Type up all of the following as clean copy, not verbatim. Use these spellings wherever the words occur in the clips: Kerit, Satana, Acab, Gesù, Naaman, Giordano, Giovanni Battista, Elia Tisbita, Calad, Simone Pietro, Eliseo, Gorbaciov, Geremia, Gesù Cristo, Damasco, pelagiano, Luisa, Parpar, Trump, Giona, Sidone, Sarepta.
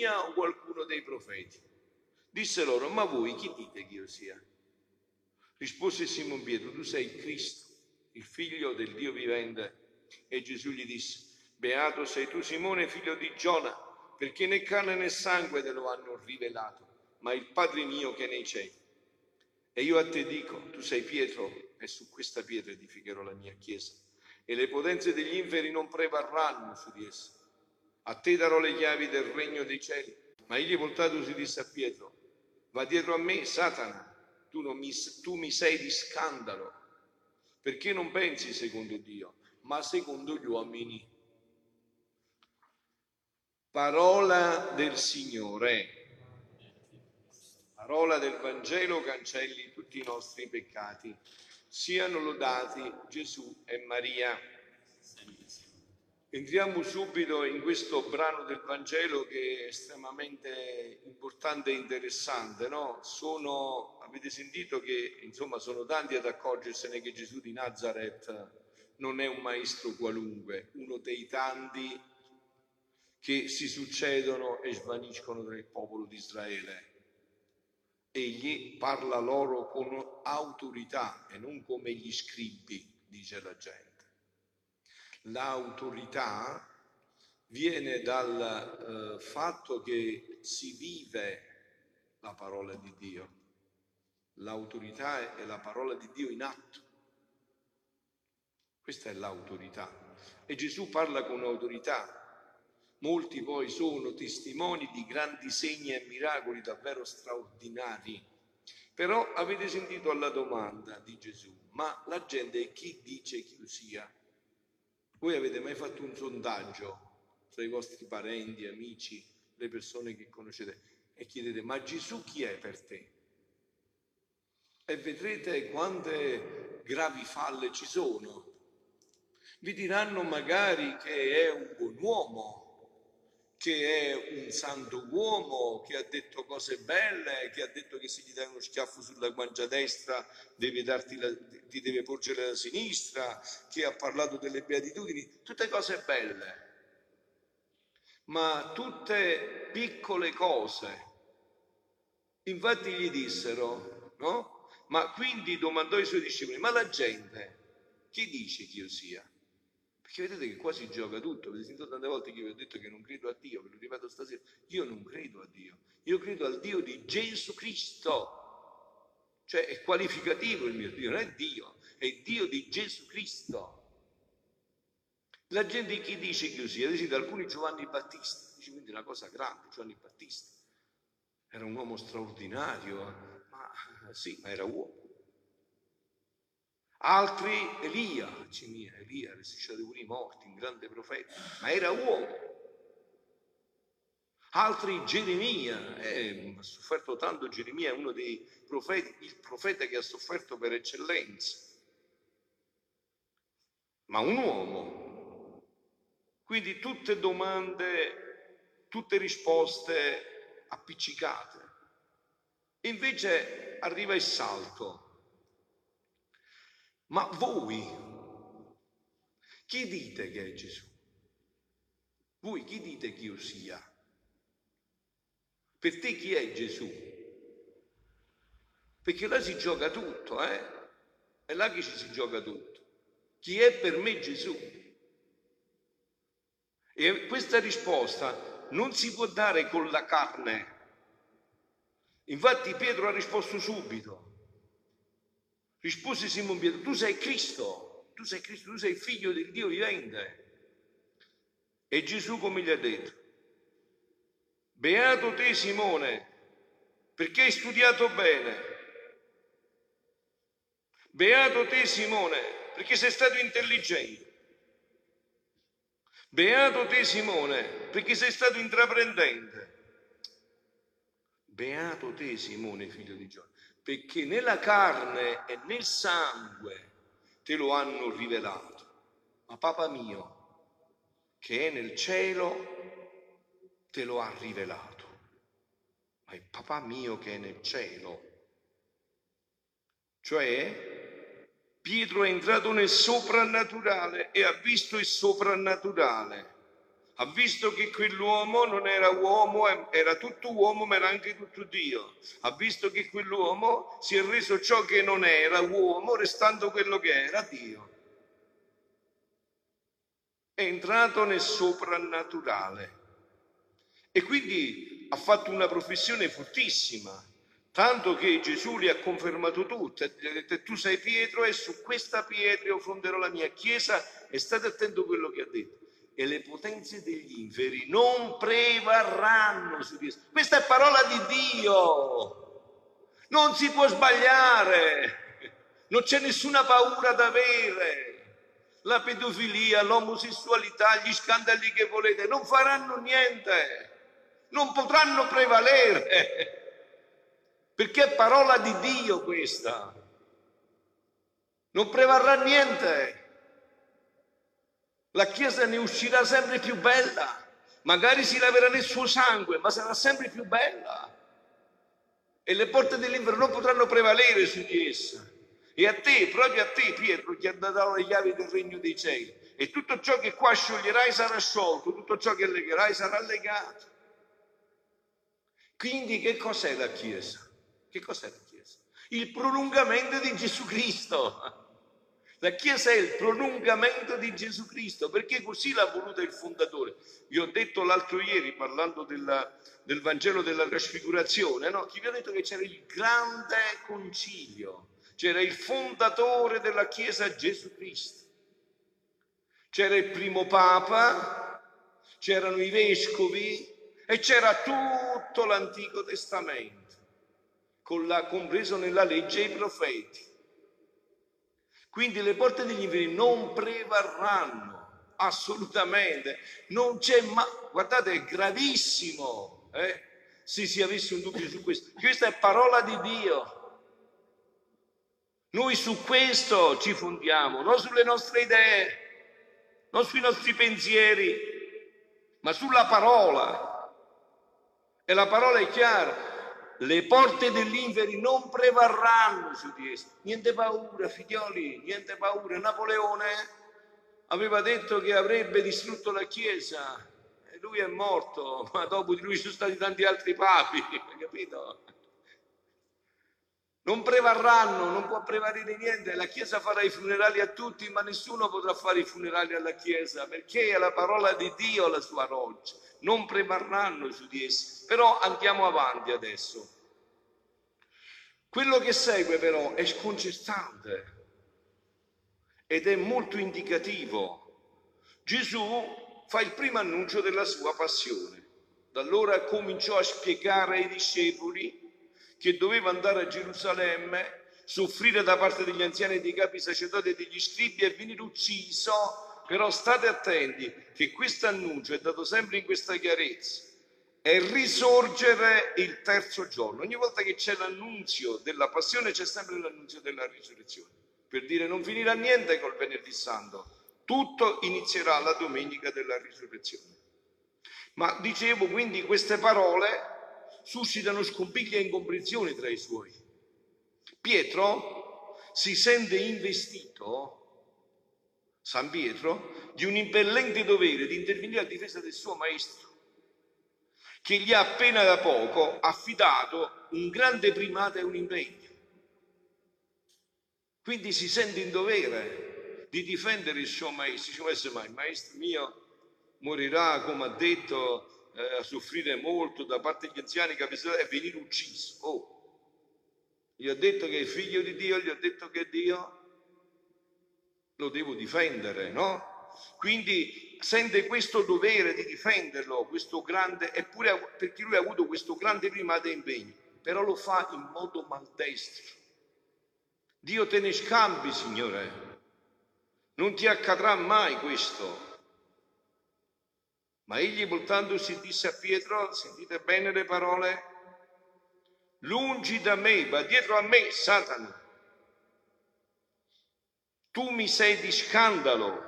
Geremia o qualcuno dei profeti. Disse loro: ma voi chi dite che io sia? Rispose Simone Pietro: tu sei il Cristo, il figlio del Dio vivente. E Gesù gli disse: beato sei tu Simone, figlio di Giona, perché né carne né sangue te lo hanno rivelato, ma il Padre mio che è nei cieli. E io a te dico, tu sei Pietro, e su questa pietra edificherò la mia chiesa, e le potenze degli inferi non prevarranno su di essa. A te darò le chiavi del regno dei cieli. Ma egli, voltatosi, disse a Pietro: va dietro a me, Satana, tu mi sei di scandalo, perché non pensi secondo Dio, ma secondo gli uomini. Parola del Signore. Parola del Vangelo cancelli tutti i nostri peccati. Siano lodati Gesù e Maria. Entriamo subito in questo brano del Vangelo che è estremamente importante e interessante, no? Avete sentito che insomma sono tanti ad accorgersene che Gesù di Nazaret non è un maestro qualunque, uno dei tanti che si succedono e svaniscono tra il popolo di Israele. Egli parla loro con autorità e non come gli scribi, dice la gente. L'autorità viene dal fatto che si vive la parola di Dio. L'autorità è la parola di Dio in atto. Questa è l'autorità. E Gesù parla con autorità. Molti poi sono testimoni di grandi segni e miracoli davvero straordinari. Però avete sentito alla domanda di Gesù: ma la gente chi dice che io sia? Voi avete mai fatto un sondaggio tra i vostri parenti, amici, le persone che conoscete e chiedete: ma Gesù chi è per te? E vedrete quante gravi falle ci sono. Vi diranno magari che è un buon uomo, che è un santo uomo, che ha detto cose belle, che ha detto che se gli dai uno schiaffo sulla guancia destra ti deve porgere la sinistra, che ha parlato delle beatitudini, tutte cose belle, ma tutte piccole cose. Infatti gli dissero, no? Ma quindi domandò ai suoi discepoli: ma la gente chi dice che io sia? Perché vedete che qua si gioca tutto. Avete sentito tante volte che vi ho detto che non credo a Dio, ve lo ripeto stasera: io non credo a Dio, io credo al Dio di Gesù Cristo. Cioè è qualificativo il mio Dio, non è Dio, è il Dio di Gesù Cristo. La gente chi dice che io sia? Avete sentito alcuni Giovanni Battista, dice quindi una cosa grande, Giovanni Battista era un uomo straordinario, ma sì, ma era uomo. Altri Elia, risuscitato pure i morti, un grande profeta, ma era uomo. Altri Geremia, ha sofferto tanto. Geremia è uno dei profeti, il profeta che ha sofferto per eccellenza, ma un uomo. Quindi tutte domande, tutte risposte appiccicate. E invece arriva il salto. Ma voi, chi dite che è Gesù? Voi chi dite che io sia? Per te chi è Gesù? Perché là si gioca tutto, È là che ci si gioca tutto. Chi è per me Gesù? E questa risposta non si può dare con la carne. Infatti Pietro ha risposto subito. Rispose Simone Pietro: tu sei Cristo, tu sei il figlio del Dio vivente. E Gesù come gli ha detto: beato te Simone, perché hai studiato bene. Beato te Simone, perché sei stato intelligente. Beato te Simone, perché sei stato intraprendente. Beato te Simone, figlio di Giona, perché né la carne e né il sangue te lo hanno rivelato, ma Papa mio che è nel cielo te lo ha rivelato. Ma il Papa mio che è nel cielo. Cioè Pietro è entrato nel soprannaturale e ha visto il soprannaturale. ha visto che quell'uomo non era uomo, era tutto uomo ma era anche tutto Dio, ha visto che quell'uomo si è reso ciò che non era uomo, restando quello che era Dio. È entrato nel soprannaturale e quindi ha fatto una professione fortissima, tanto che Gesù li ha confermato tutte, gli ha detto: tu sei Pietro e su questa pietra io fonderò la mia chiesa, e state attento a quello che ha detto, e le potenze degli inferi non prevarranno su di essa. Questa è parola di Dio, non si può sbagliare, non c'è nessuna paura da avere. La pedofilia, l'omosessualità, gli scandali che volete, non faranno niente, non potranno prevalere, perché è parola di Dio questa, non prevarrà niente. La Chiesa ne uscirà sempre più bella, magari si laverà nel suo sangue, ma sarà sempre più bella e le porte dell'inferno non potranno prevalere su di essa. E a te, proprio a te Pietro, ti ha dato le chiavi del regno dei cieli, e tutto ciò che qua scioglierai sarà sciolto, tutto ciò che legherai sarà legato. Quindi che cos'è la Chiesa? Che cos'è la Chiesa? Il prolungamento di Gesù Cristo. La Chiesa è il prolungamento di Gesù Cristo, perché così l'ha voluta il Fondatore. Vi ho detto l'altro ieri, parlando del Vangelo della Trasfigurazione, no? Chi vi ha detto che c'era il grande concilio? C'era il fondatore della Chiesa, Gesù Cristo, c'era il primo Papa, c'erano i vescovi e c'era tutto l'Antico Testamento, compreso nella legge e i profeti. Quindi le porte degli inferi non prevarranno, assolutamente. Non c'è guardate, è gravissimo, se si avesse un dubbio su questo. Questa è parola di Dio. Noi su questo ci fondiamo, non sulle nostre idee, non sui nostri pensieri, ma sulla parola. E la parola è chiara. Le porte dell'inferi non prevarranno su di essa. Niente paura, figlioli, niente paura. Napoleone aveva detto che avrebbe distrutto la Chiesa. E lui è morto, ma dopo di lui ci sono stati tanti altri papi, capito? Non prevarranno, non può prevalere niente. La Chiesa farà i funerali a tutti, ma nessuno potrà fare i funerali alla Chiesa, perché è la parola di Dio la sua roccia. Non prevarranno su di essi. Però andiamo avanti adesso. Quello che segue però è sconcertante ed è molto indicativo. Gesù fa il primo annuncio della sua passione. Da allora cominciò a spiegare ai discepoli che doveva andare a Gerusalemme, soffrire da parte degli anziani, dei capi sacerdoti e degli scribi e venire ucciso. Però state attenti che questo annuncio è dato sempre in questa chiarezza: è risorgere il terzo giorno. Ogni volta che c'è l'annunzio della passione c'è sempre l'annunzio della risurrezione, per dire non finirà niente col venerdì santo, tutto inizierà la domenica della risurrezione. Ma dicevo, quindi queste parole suscitano scompiglio e incomprensione tra i suoi. Pietro si sente investito, San Pietro, di un impellente dovere di intervenire a difesa del suo maestro, che gli ha appena da poco affidato un grande primato e un impegno. Quindi si sente in dovere di difendere il suo maestro. Dice: ma il maestro mio morirà, come ha detto, a soffrire molto da parte degli anziani, capiscono, e venire ucciso. Gli ho detto che è figlio di Dio, gli ho detto che è Dio, lo devo difendere, no? Quindi sente questo dovere di difenderlo, questo grande, eppure perché lui ha avuto questo grande primato e impegno, però lo fa in modo maldestro. Dio te ne scampi, Signore, non ti accadrà mai questo. Ma egli, voltandosi, disse a Pietro, sentite bene le parole, lungi da me, va dietro a me, Satana. Tu mi sei di scandalo,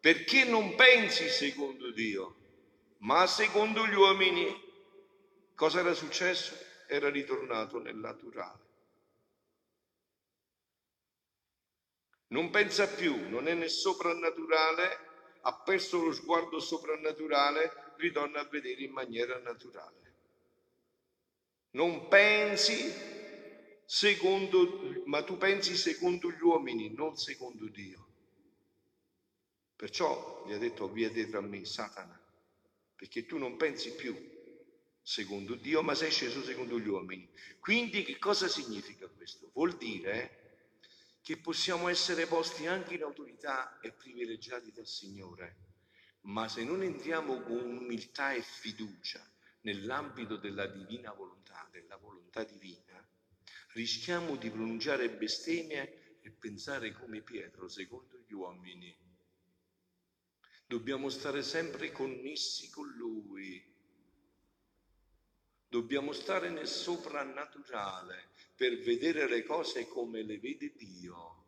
perché non pensi secondo Dio, ma secondo gli uomini. Cosa era successo? Era ritornato nel naturale. Non pensa più, non è nel soprannaturale, ha perso lo sguardo soprannaturale, ritorna a vedere in maniera naturale. Non pensi secondo, ma tu pensi secondo gli uomini, non secondo Dio. Perciò gli ha detto: via dietro a me, Satana, perché tu non pensi più secondo Dio, ma sei sceso secondo gli uomini. Quindi che cosa significa questo? Vuol dire che possiamo essere posti anche in autorità e privilegiati dal Signore, ma se non entriamo con umiltà e fiducia nell'ambito della divina volontà, della volontà divina, rischiamo di pronunciare bestemmie e pensare come Pietro, secondo gli uomini. Dobbiamo stare sempre connessi con Lui. Dobbiamo stare nel soprannaturale per vedere le cose come le vede Dio,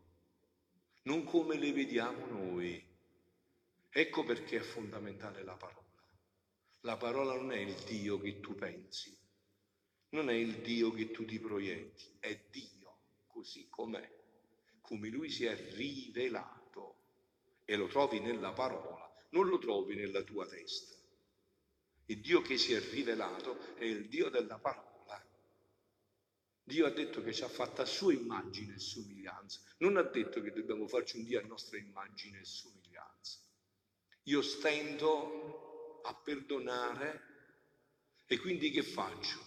non come le vediamo noi. Ecco perché è fondamentale la parola. La parola non è il Dio che tu pensi, non è il Dio che tu ti proietti, è Dio così com'è, come Lui si è rivelato, e lo trovi nella parola, non lo trovi nella tua testa. Il Dio che si è rivelato è il Dio della parola. Dio ha detto che ci ha fatta a sua immagine e somiglianza, non ha detto che dobbiamo farci un Dio a nostra immagine e somiglianza. Io stento a perdonare e quindi che faccio?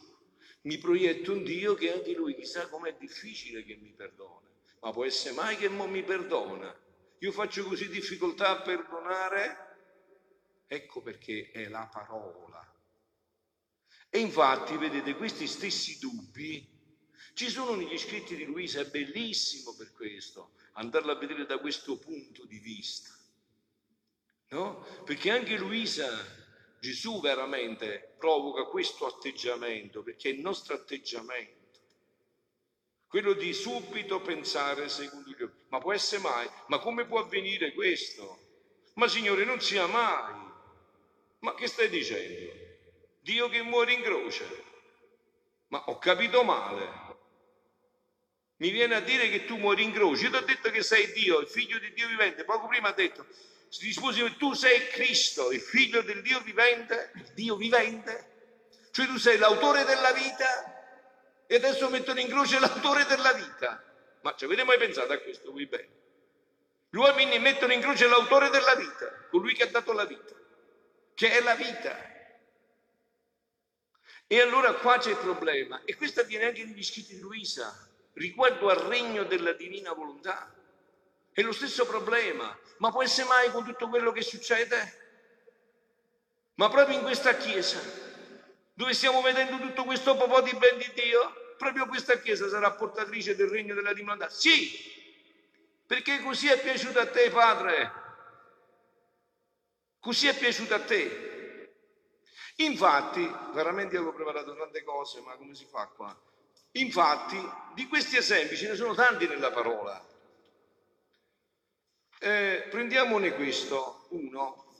Mi proietto un Dio che anche Lui chissà com'è difficile che mi perdona, ma può essere mai che mo mi perdona? Io faccio così difficoltà a perdonare? Ecco perché è la parola. E infatti, vedete, questi stessi dubbi ci sono negli scritti di Luisa, è bellissimo per questo, andarla a vedere da questo punto di vista. No? Perché anche Luisa, Gesù veramente provoca questo atteggiamento, perché è il nostro atteggiamento, quello di subito pensare secondo gli uomini. Ma può essere mai? Ma come può avvenire questo? Ma Signore, non sia mai! Ma che stai dicendo? Dio che muore in croce? Ma ho capito male. Mi viene a dire che tu muori in croce. Io ti ho detto che sei Dio, il figlio di Dio vivente. Poco prima ha detto: ti sposi, tu sei Cristo, il figlio del Dio vivente, il Dio vivente. Cioè tu sei l'autore della vita e adesso mettono in croce l'autore della vita. Ma ci avete mai pensato a questo? Qui bene. Gli uomini mettono in croce l'autore della vita, colui che ha dato la vita, che è la vita. E allora qua c'è il problema, e questo avviene anche negli scritti di Luisa, riguardo al regno della divina volontà. È lo stesso problema, ma può essere mai con tutto quello che succede? Ma proprio in questa chiesa, dove stiamo vedendo tutto questo popolo di ben di Dio, proprio questa chiesa sarà portatrice del regno della divina volontà. Sì! Perché così è piaciuto a te, Padre, così è piaciuto a te. Infatti, veramente avevo preparato tante cose, ma come si fa qua? Infatti, di questi esempi ce ne sono tanti nella parola. Prendiamone questo, uno.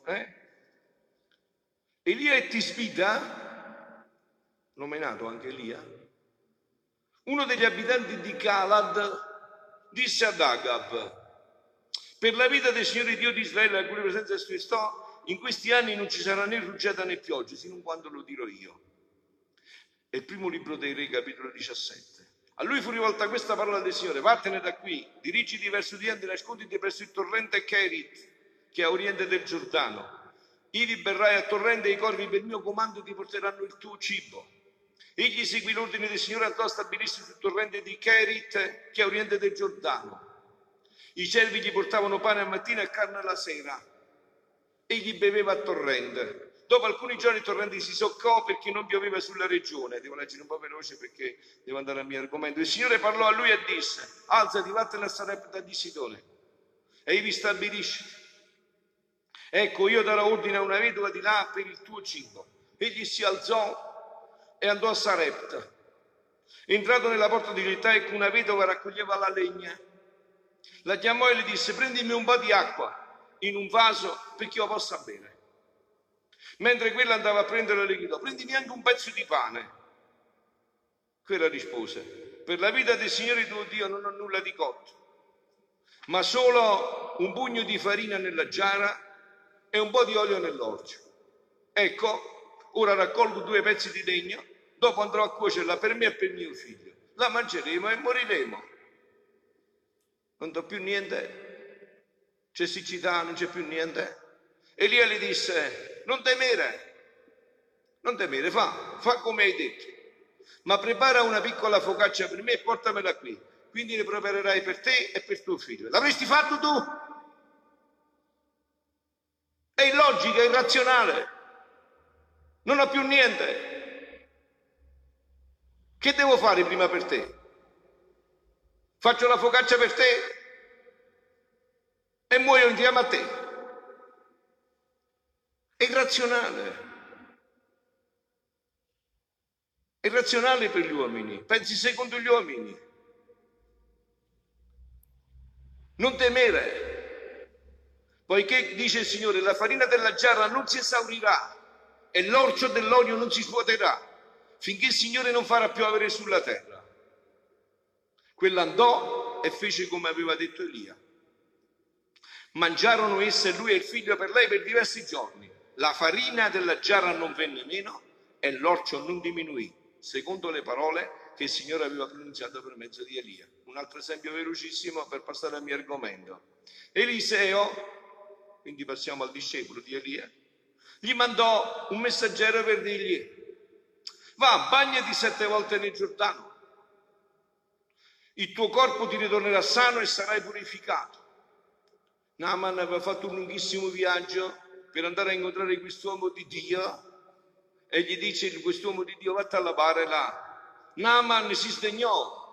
Elia Tisbita, nominato anche Elia, uno degli abitanti di Calad, disse ad Acab: per la vita del Signore Dio di Israele, a cui presenza sto, in questi anni non ci sarà né rugiada né pioggia, sino quando lo dirò io. È il primo libro dei Re, capitolo 17. A lui fu rivolta questa parola del Signore: vattene da qui, dirigiti verso oriente e nasconditi presso il torrente Kerit, che è a oriente del Giordano. Ivi berrai al torrente e i corvi per mio comando ti porteranno il tuo cibo. Egli seguì l'ordine del Signore, andò a stabilirsi sul torrente di Kerit, che è a oriente del Giordano. I servi gli portavano pane al mattino e carne alla sera. Egli beveva a torrente. Dopo alcuni giorni il torrente si soccò perché non pioveva sulla regione. Devo leggere un po' veloce perché devo andare al mio argomento. Il Signore parlò a lui e disse: alzati, vattene a Sarepta di Sidone e vi stabilisci. Ecco, io darò ordine a una vedova di là per il tuo cibo. Egli si alzò e andò a Sarepta. Entrato nella porta di città, ecco una vedova raccoglieva la legna. La chiamò e le disse: prendimi un po' di acqua in un vaso perché io possa bere. Mentre quella andava a prendere, le gridò: prendimi anche un pezzo di pane. Quella rispose: per la vita del Signore tuo Dio non ho nulla di cotto, ma solo un pugno di farina nella giara e un po' di olio nell'orcio. Ecco, ora raccolgo 2 pezzi di legno, dopo andrò a cuocerla per me e per mio figlio. La mangeremo e moriremo. Non do più niente, c'è siccità, non c'è più niente. Elia gli disse: non temere, non temere, fa come hai detto, ma prepara una piccola focaccia per me e portamela qui, quindi ne preparerai per te e per tuo figlio. L'avresti fatto tu? È illogica, è irrazionale, non ho più niente. Che devo fare prima per te? Faccio la focaccia per te e muoio insieme a te. È irrazionale. È irrazionale per gli uomini. Pensi secondo gli uomini. Non temere. Poiché, dice il Signore, la farina della giara non si esaurirà e l'orcio dell'olio non si svuoterà, finché il Signore non farà piovere sulla terra. Quella andò e fece come aveva detto Elia. Mangiarono essa e lui e il figlio per lei per diversi giorni. La farina della giara non venne meno e l'orcio non diminuì, secondo le parole che il Signore aveva pronunziato per mezzo di Elia. Un altro esempio velocissimo per passare al mio argomento. Eliseo, quindi passiamo al discepolo di Elia, gli mandò un messaggero per dirgli: va, bagnati 7 volte nel Giordano, il tuo corpo ti ritornerà sano e sarai purificato. Naaman aveva fatto un lunghissimo viaggio per andare a incontrare quest'uomo di Dio e gli dice quest'uomo di Dio: vatti a lavare là. Naaman si sdegnò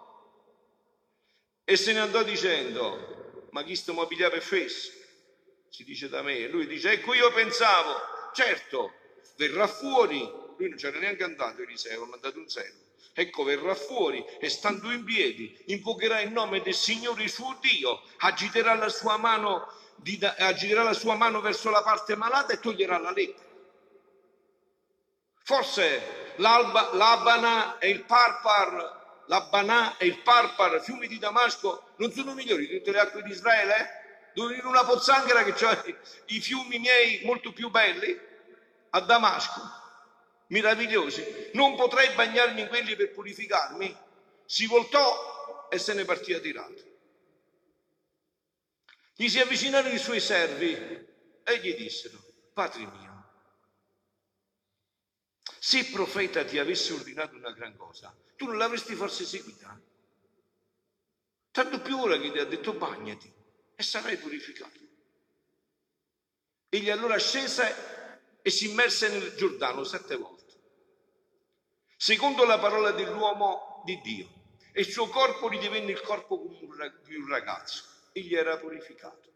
e se ne andò dicendo: ma chi sto mobiliare per fesso? Si dice da me. E lui dice: ecco, io pensavo, certo, verrà fuori. Lui non c'era neanche andato, Eliseo, ha mandato un servo. Ecco, verrà fuori e stando in piedi invocherà il nome del Signore suo Dio, agiterà la sua mano verso la parte malata e toglierà la lepre. Forse l'Abana e il Parpar, fiumi di Damasco, non sono migliori di tutte le acque di Israele, eh? In una pozzanghera che c'ha i fiumi miei molto più belli a Damasco, meravigliosi, non potrei bagnarmi in quelli per purificarmi. Si voltò e se ne partì adirato. Gli si avvicinarono i suoi servi e gli dissero: padre mio, se il profeta ti avesse ordinato una gran cosa, tu non l'avresti forse seguita? Tanto più ora che ti ha detto bagnati e sarai purificato. Egli allora scese e si immerse nel Giordano 7 volte, secondo la parola dell'uomo di Dio, e il suo corpo ridivenne il corpo di un ragazzo. Egli era purificato.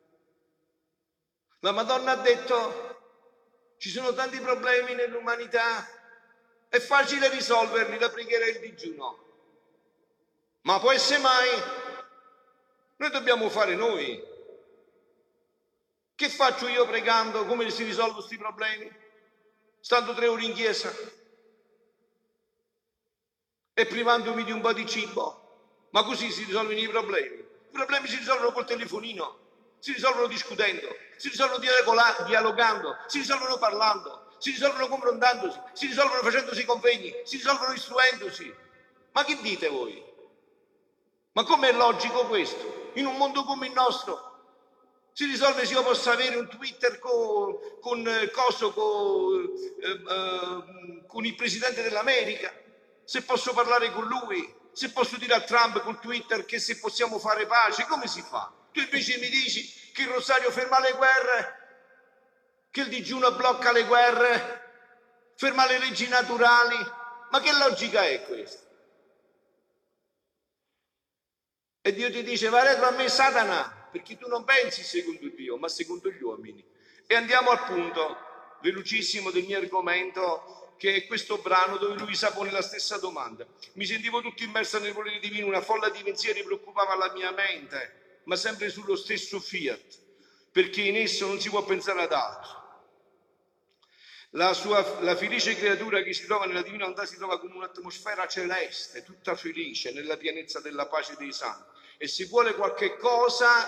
La Madonna ha detto: ci sono tanti problemi nell'umanità, è facile risolverli, la preghiera e il digiuno, ma poi semmai noi dobbiamo fare noi. Che faccio io pregando? Come si risolvono questi problemi? Stando 3 ore in chiesa e privandomi di un po' di cibo? Ma così si risolvono i problemi? I problemi si risolvono col telefonino, si risolvono discutendo, si risolvono dialogando, si risolvono parlando, si risolvono confrontandosi, si risolvono facendosi convegni, si risolvono istruendosi. Ma che dite voi? Ma com'è logico questo? In un mondo come il nostro si risolve se io posso avere un Twitter con il presidente dell'America, se posso parlare con lui, se posso dire a Trump con Twitter che se possiamo fare pace. Come si fa? Tu invece mi dici che il rosario ferma le guerre, che il digiuno blocca le guerre, ferma le leggi naturali. Ma che logica è questa? E Dio ti dice: va retro a me, Satana, perché tu non pensi secondo Dio, ma secondo gli uomini. E andiamo al punto velocissimo del mio argomento, che è questo brano dove Luisa pone la stessa domanda. Mi sentivo tutto immersa nel volere divino, una folla di pensieri preoccupava la mia mente, ma sempre sullo stesso fiat, perché in esso non si può pensare ad altro. La felice creatura che si trova nella divina volontà si trova con un'atmosfera celeste, tutta felice, nella pienezza della pace dei santi. E se vuole qualche cosa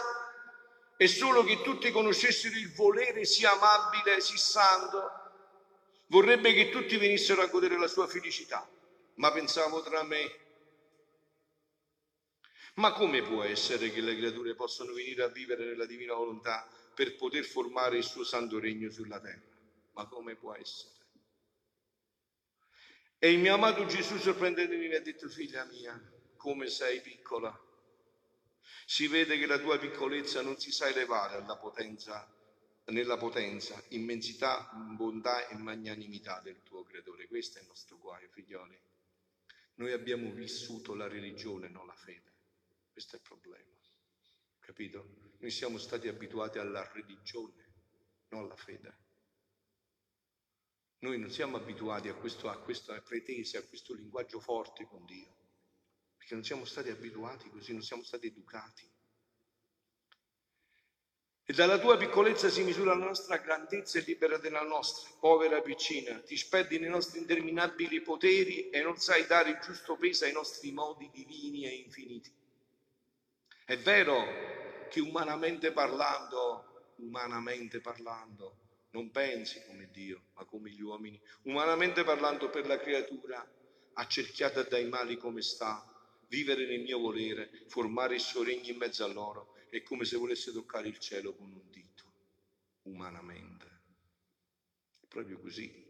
è solo che tutti conoscessero il volere sia amabile, sia santo. Vorrebbe che tutti venissero a godere la sua felicità, ma pensavo tra me: ma come può essere che le creature possano venire a vivere nella divina volontà per poter formare il suo santo regno sulla terra? Ma come può essere? E il mio amato Gesù, sorprendendomi, mi ha detto: figlia mia, come sei piccola. Si vede che la tua piccolezza non si sa elevare alla potenza, nella potenza, immensità, bontà e magnanimità del tuo creatore. Questo è il nostro guaio, figlioli. Noi abbiamo vissuto la religione, non la fede. Questo è il problema, capito? Noi siamo stati abituati alla religione, non alla fede. Noi non siamo abituati a questa pretesa, a questo linguaggio forte con Dio, perché non siamo stati abituati così, non siamo stati educati. E dalla tua piccolezza si misura la nostra grandezza e libera della nostra, povera piccina, ti spedi nei nostri interminabili poteri e non sai dare il giusto peso ai nostri modi divini e infiniti. È vero che umanamente parlando, non pensi come Dio, ma come gli uomini. Umanamente parlando, per la creatura, accerchiata dai mali come sta, vivere nel mio volere, formare il suo regno in mezzo a loro, è come se volesse toccare il cielo con un dito, umanamente. È proprio così.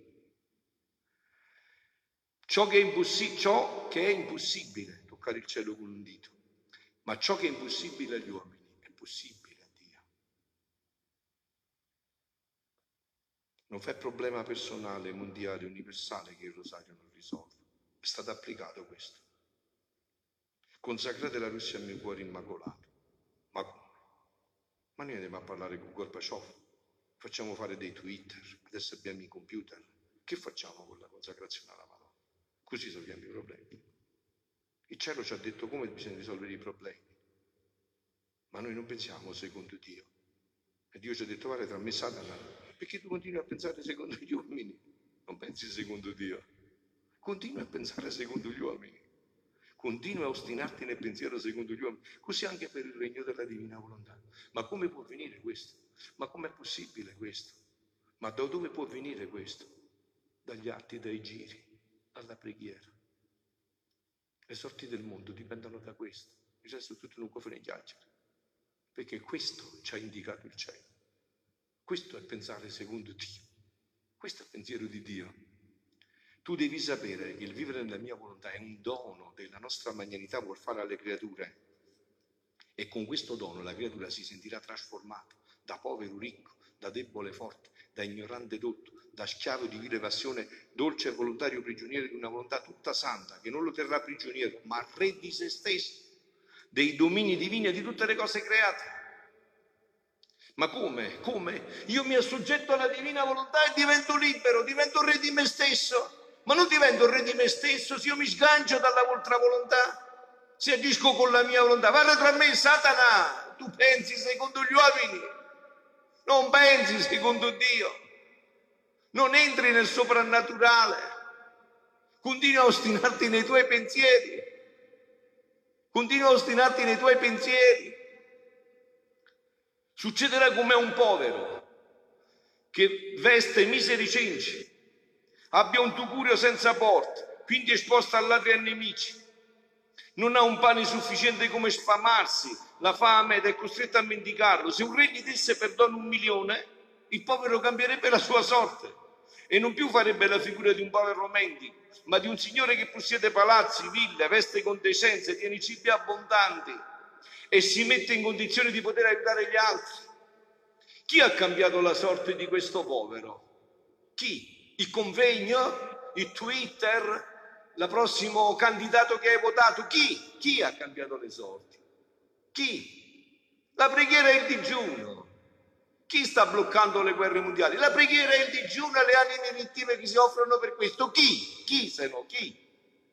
Ciò che è impossibile, toccare il cielo con un dito. Ma ciò che è impossibile agli uomini è possibile a Dio. Non fa problema personale, mondiale, universale che il rosario non risolve. È stato applicato questo. Consacrate la Russia al mio cuore immacolato. Ma come? Ma noi andiamo a parlare con Gorbaciov, facciamo fare dei Twitter, adesso abbiamo i computer. Che facciamo con la consacrazione alla parola? Così solviamo i problemi. Il cielo ci ha detto come bisogna risolvere i problemi, ma noi non pensiamo secondo Dio. E Dio ci ha detto: guarda, tra me e Satana, perché tu continui a pensare secondo gli uomini? Non pensi secondo Dio, continua a pensare secondo gli uomini, continua a ostinarti nel pensiero secondo gli uomini, così anche per il regno della divina volontà. Ma come può venire questo? Ma com'è possibile questo? Ma da dove può venire questo? Dagli atti, dai giri, alla preghiera. Le sorti del mondo dipendono da questo, il resto è tutto un cofone di chiacchiere, perché questo ci ha indicato il cielo. Questo è pensare secondo Dio, questo è il pensiero di Dio. Tu devi sapere che il vivere nella mia volontà è un dono della nostra magnanità vuol fare alle creature, e con questo dono la creatura si sentirà trasformata da povero ricco, da debole forte, da ignorante dotto, da schiavo di vile passione, dolce e volontario prigioniero di una volontà tutta santa, che non lo terrà prigioniero, ma re di se stesso, dei domini divini e di tutte le cose create. Ma come? Come? Io mi assoggetto alla divina volontà e divento libero, divento re di me stesso. Ma non divento re di me stesso se io mi sgancio dalla vostra volontà, se agisco con la mia volontà. Guarda tra me, Satana, tu pensi secondo gli uomini, non pensi secondo Dio. Non entri nel soprannaturale, continua a ostinarti nei tuoi pensieri, Succederà come un povero che veste miseri cenci, abbia un tucurio senza porte, quindi esposto a ladri e nemici, non ha un pane sufficiente come sfamarsi, la fame ed è costretto a mendicarlo. Se un re gli desse perdono 1.000.000, il povero cambierebbe la sua sorte e non più farebbe la figura di un povero mendico, ma di un signore che possiede palazzi, ville, veste con decenza, tiene cibi abbondanti e si mette in condizione di poter aiutare gli altri. Chi ha cambiato la sorte di questo povero? Chi? Il convegno? Il Twitter? Il prossimo candidato che hai votato? Chi? Chi ha cambiato le sorti? Chi? La preghiera e il digiuno. Chi sta bloccando le guerre mondiali? La preghiera e il digiuno, le anime vittive che si offrono per questo. Chi? Chi se no? Chi?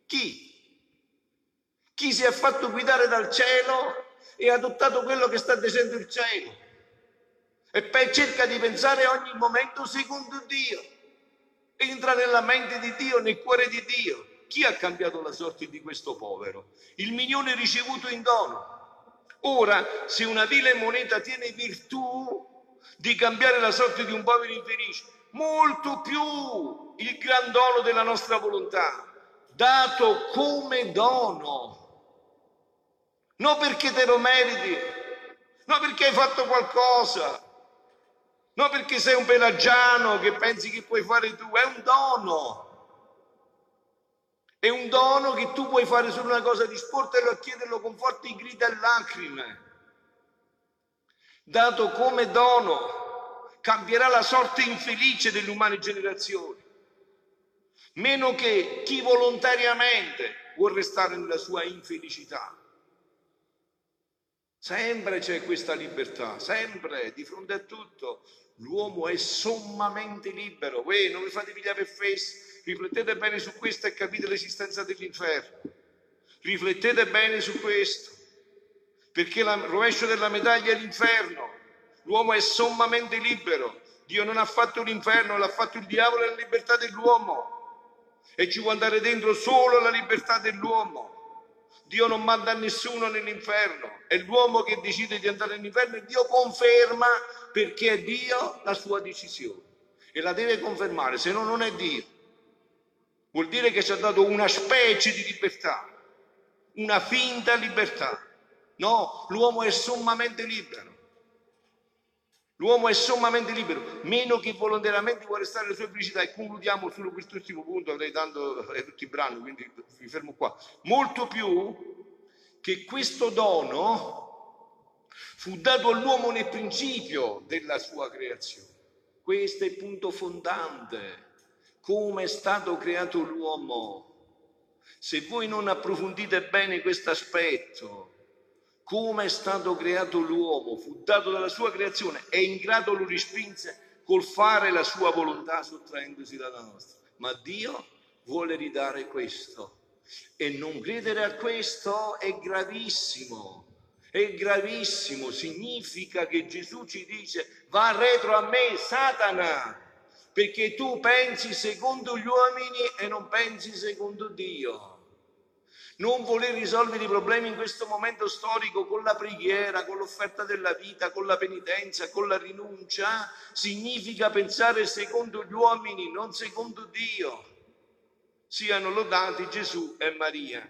Chi? Chi si è fatto guidare dal cielo e ha adottato quello che sta dicendo il cielo? E poi cerca di pensare ogni momento secondo Dio. Entra nella mente di Dio, nel cuore di Dio. Chi ha cambiato la sorte di questo povero? Il milione ricevuto in dono. Ora, se una vile moneta tiene virtù di cambiare la sorte di un povero infelice, molto più il gran dono della nostra volontà, dato come dono, non perché te lo meriti, non perché hai fatto qualcosa, non perché sei un pelagiano che pensi che puoi fare tu, è un dono. È un dono che tu puoi fare solo una cosa, disportelo a chiederlo con forti grida e lacrime. Dato come dono, cambierà la sorte infelice delle umane generazioni, meno che chi volontariamente vuol restare nella sua infelicità. Sempre c'è questa libertà, sempre, di fronte a tutto. L'uomo è sommamente libero. Non vi fate pigliare per fesso. Riflettete bene su questo e capite l'esistenza dell'inferno. Riflettete bene su questo, perché il rovescio della medaglia è l'inferno. L'uomo è sommamente libero. Dio non ha fatto l'inferno, l'ha fatto il diavolo e la libertà dell'uomo. E ci può andare dentro solo la libertà dell'uomo. Dio non manda nessuno nell'inferno, è l'uomo che decide di andare nell'inferno e Dio conferma, perché è Dio la sua decisione e la deve confermare, se no non è Dio. Vuol dire che ci ha dato una specie di libertà, una finta libertà. No, l'uomo è sommamente libero. L'uomo è sommamente libero, meno che volontariamente vuole restare nella sua felicità. E concludiamo solo quest'ultimo punto, avrei tanto, è tutti i brani, quindi mi fermo qua. Molto più che questo dono fu dato all'uomo nel principio della sua creazione. Questo è il punto fondante. Come è stato creato l'uomo? Se voi non approfondite bene questo aspetto, come è stato creato l'uomo, fu dato dalla sua creazione, e in grado lo respinse col fare la sua volontà sottraendosi dalla nostra. Ma Dio vuole ridare questo, e non credere a questo è gravissimo. È gravissimo, significa che Gesù ci dice: va retro a me, Satana, perché tu pensi secondo gli uomini e non pensi secondo Dio. Non voler risolvere i problemi in questo momento storico con la preghiera, con l'offerta della vita, con la penitenza, con la rinuncia, significa pensare secondo gli uomini, non secondo Dio. Siano lodati Gesù e Maria.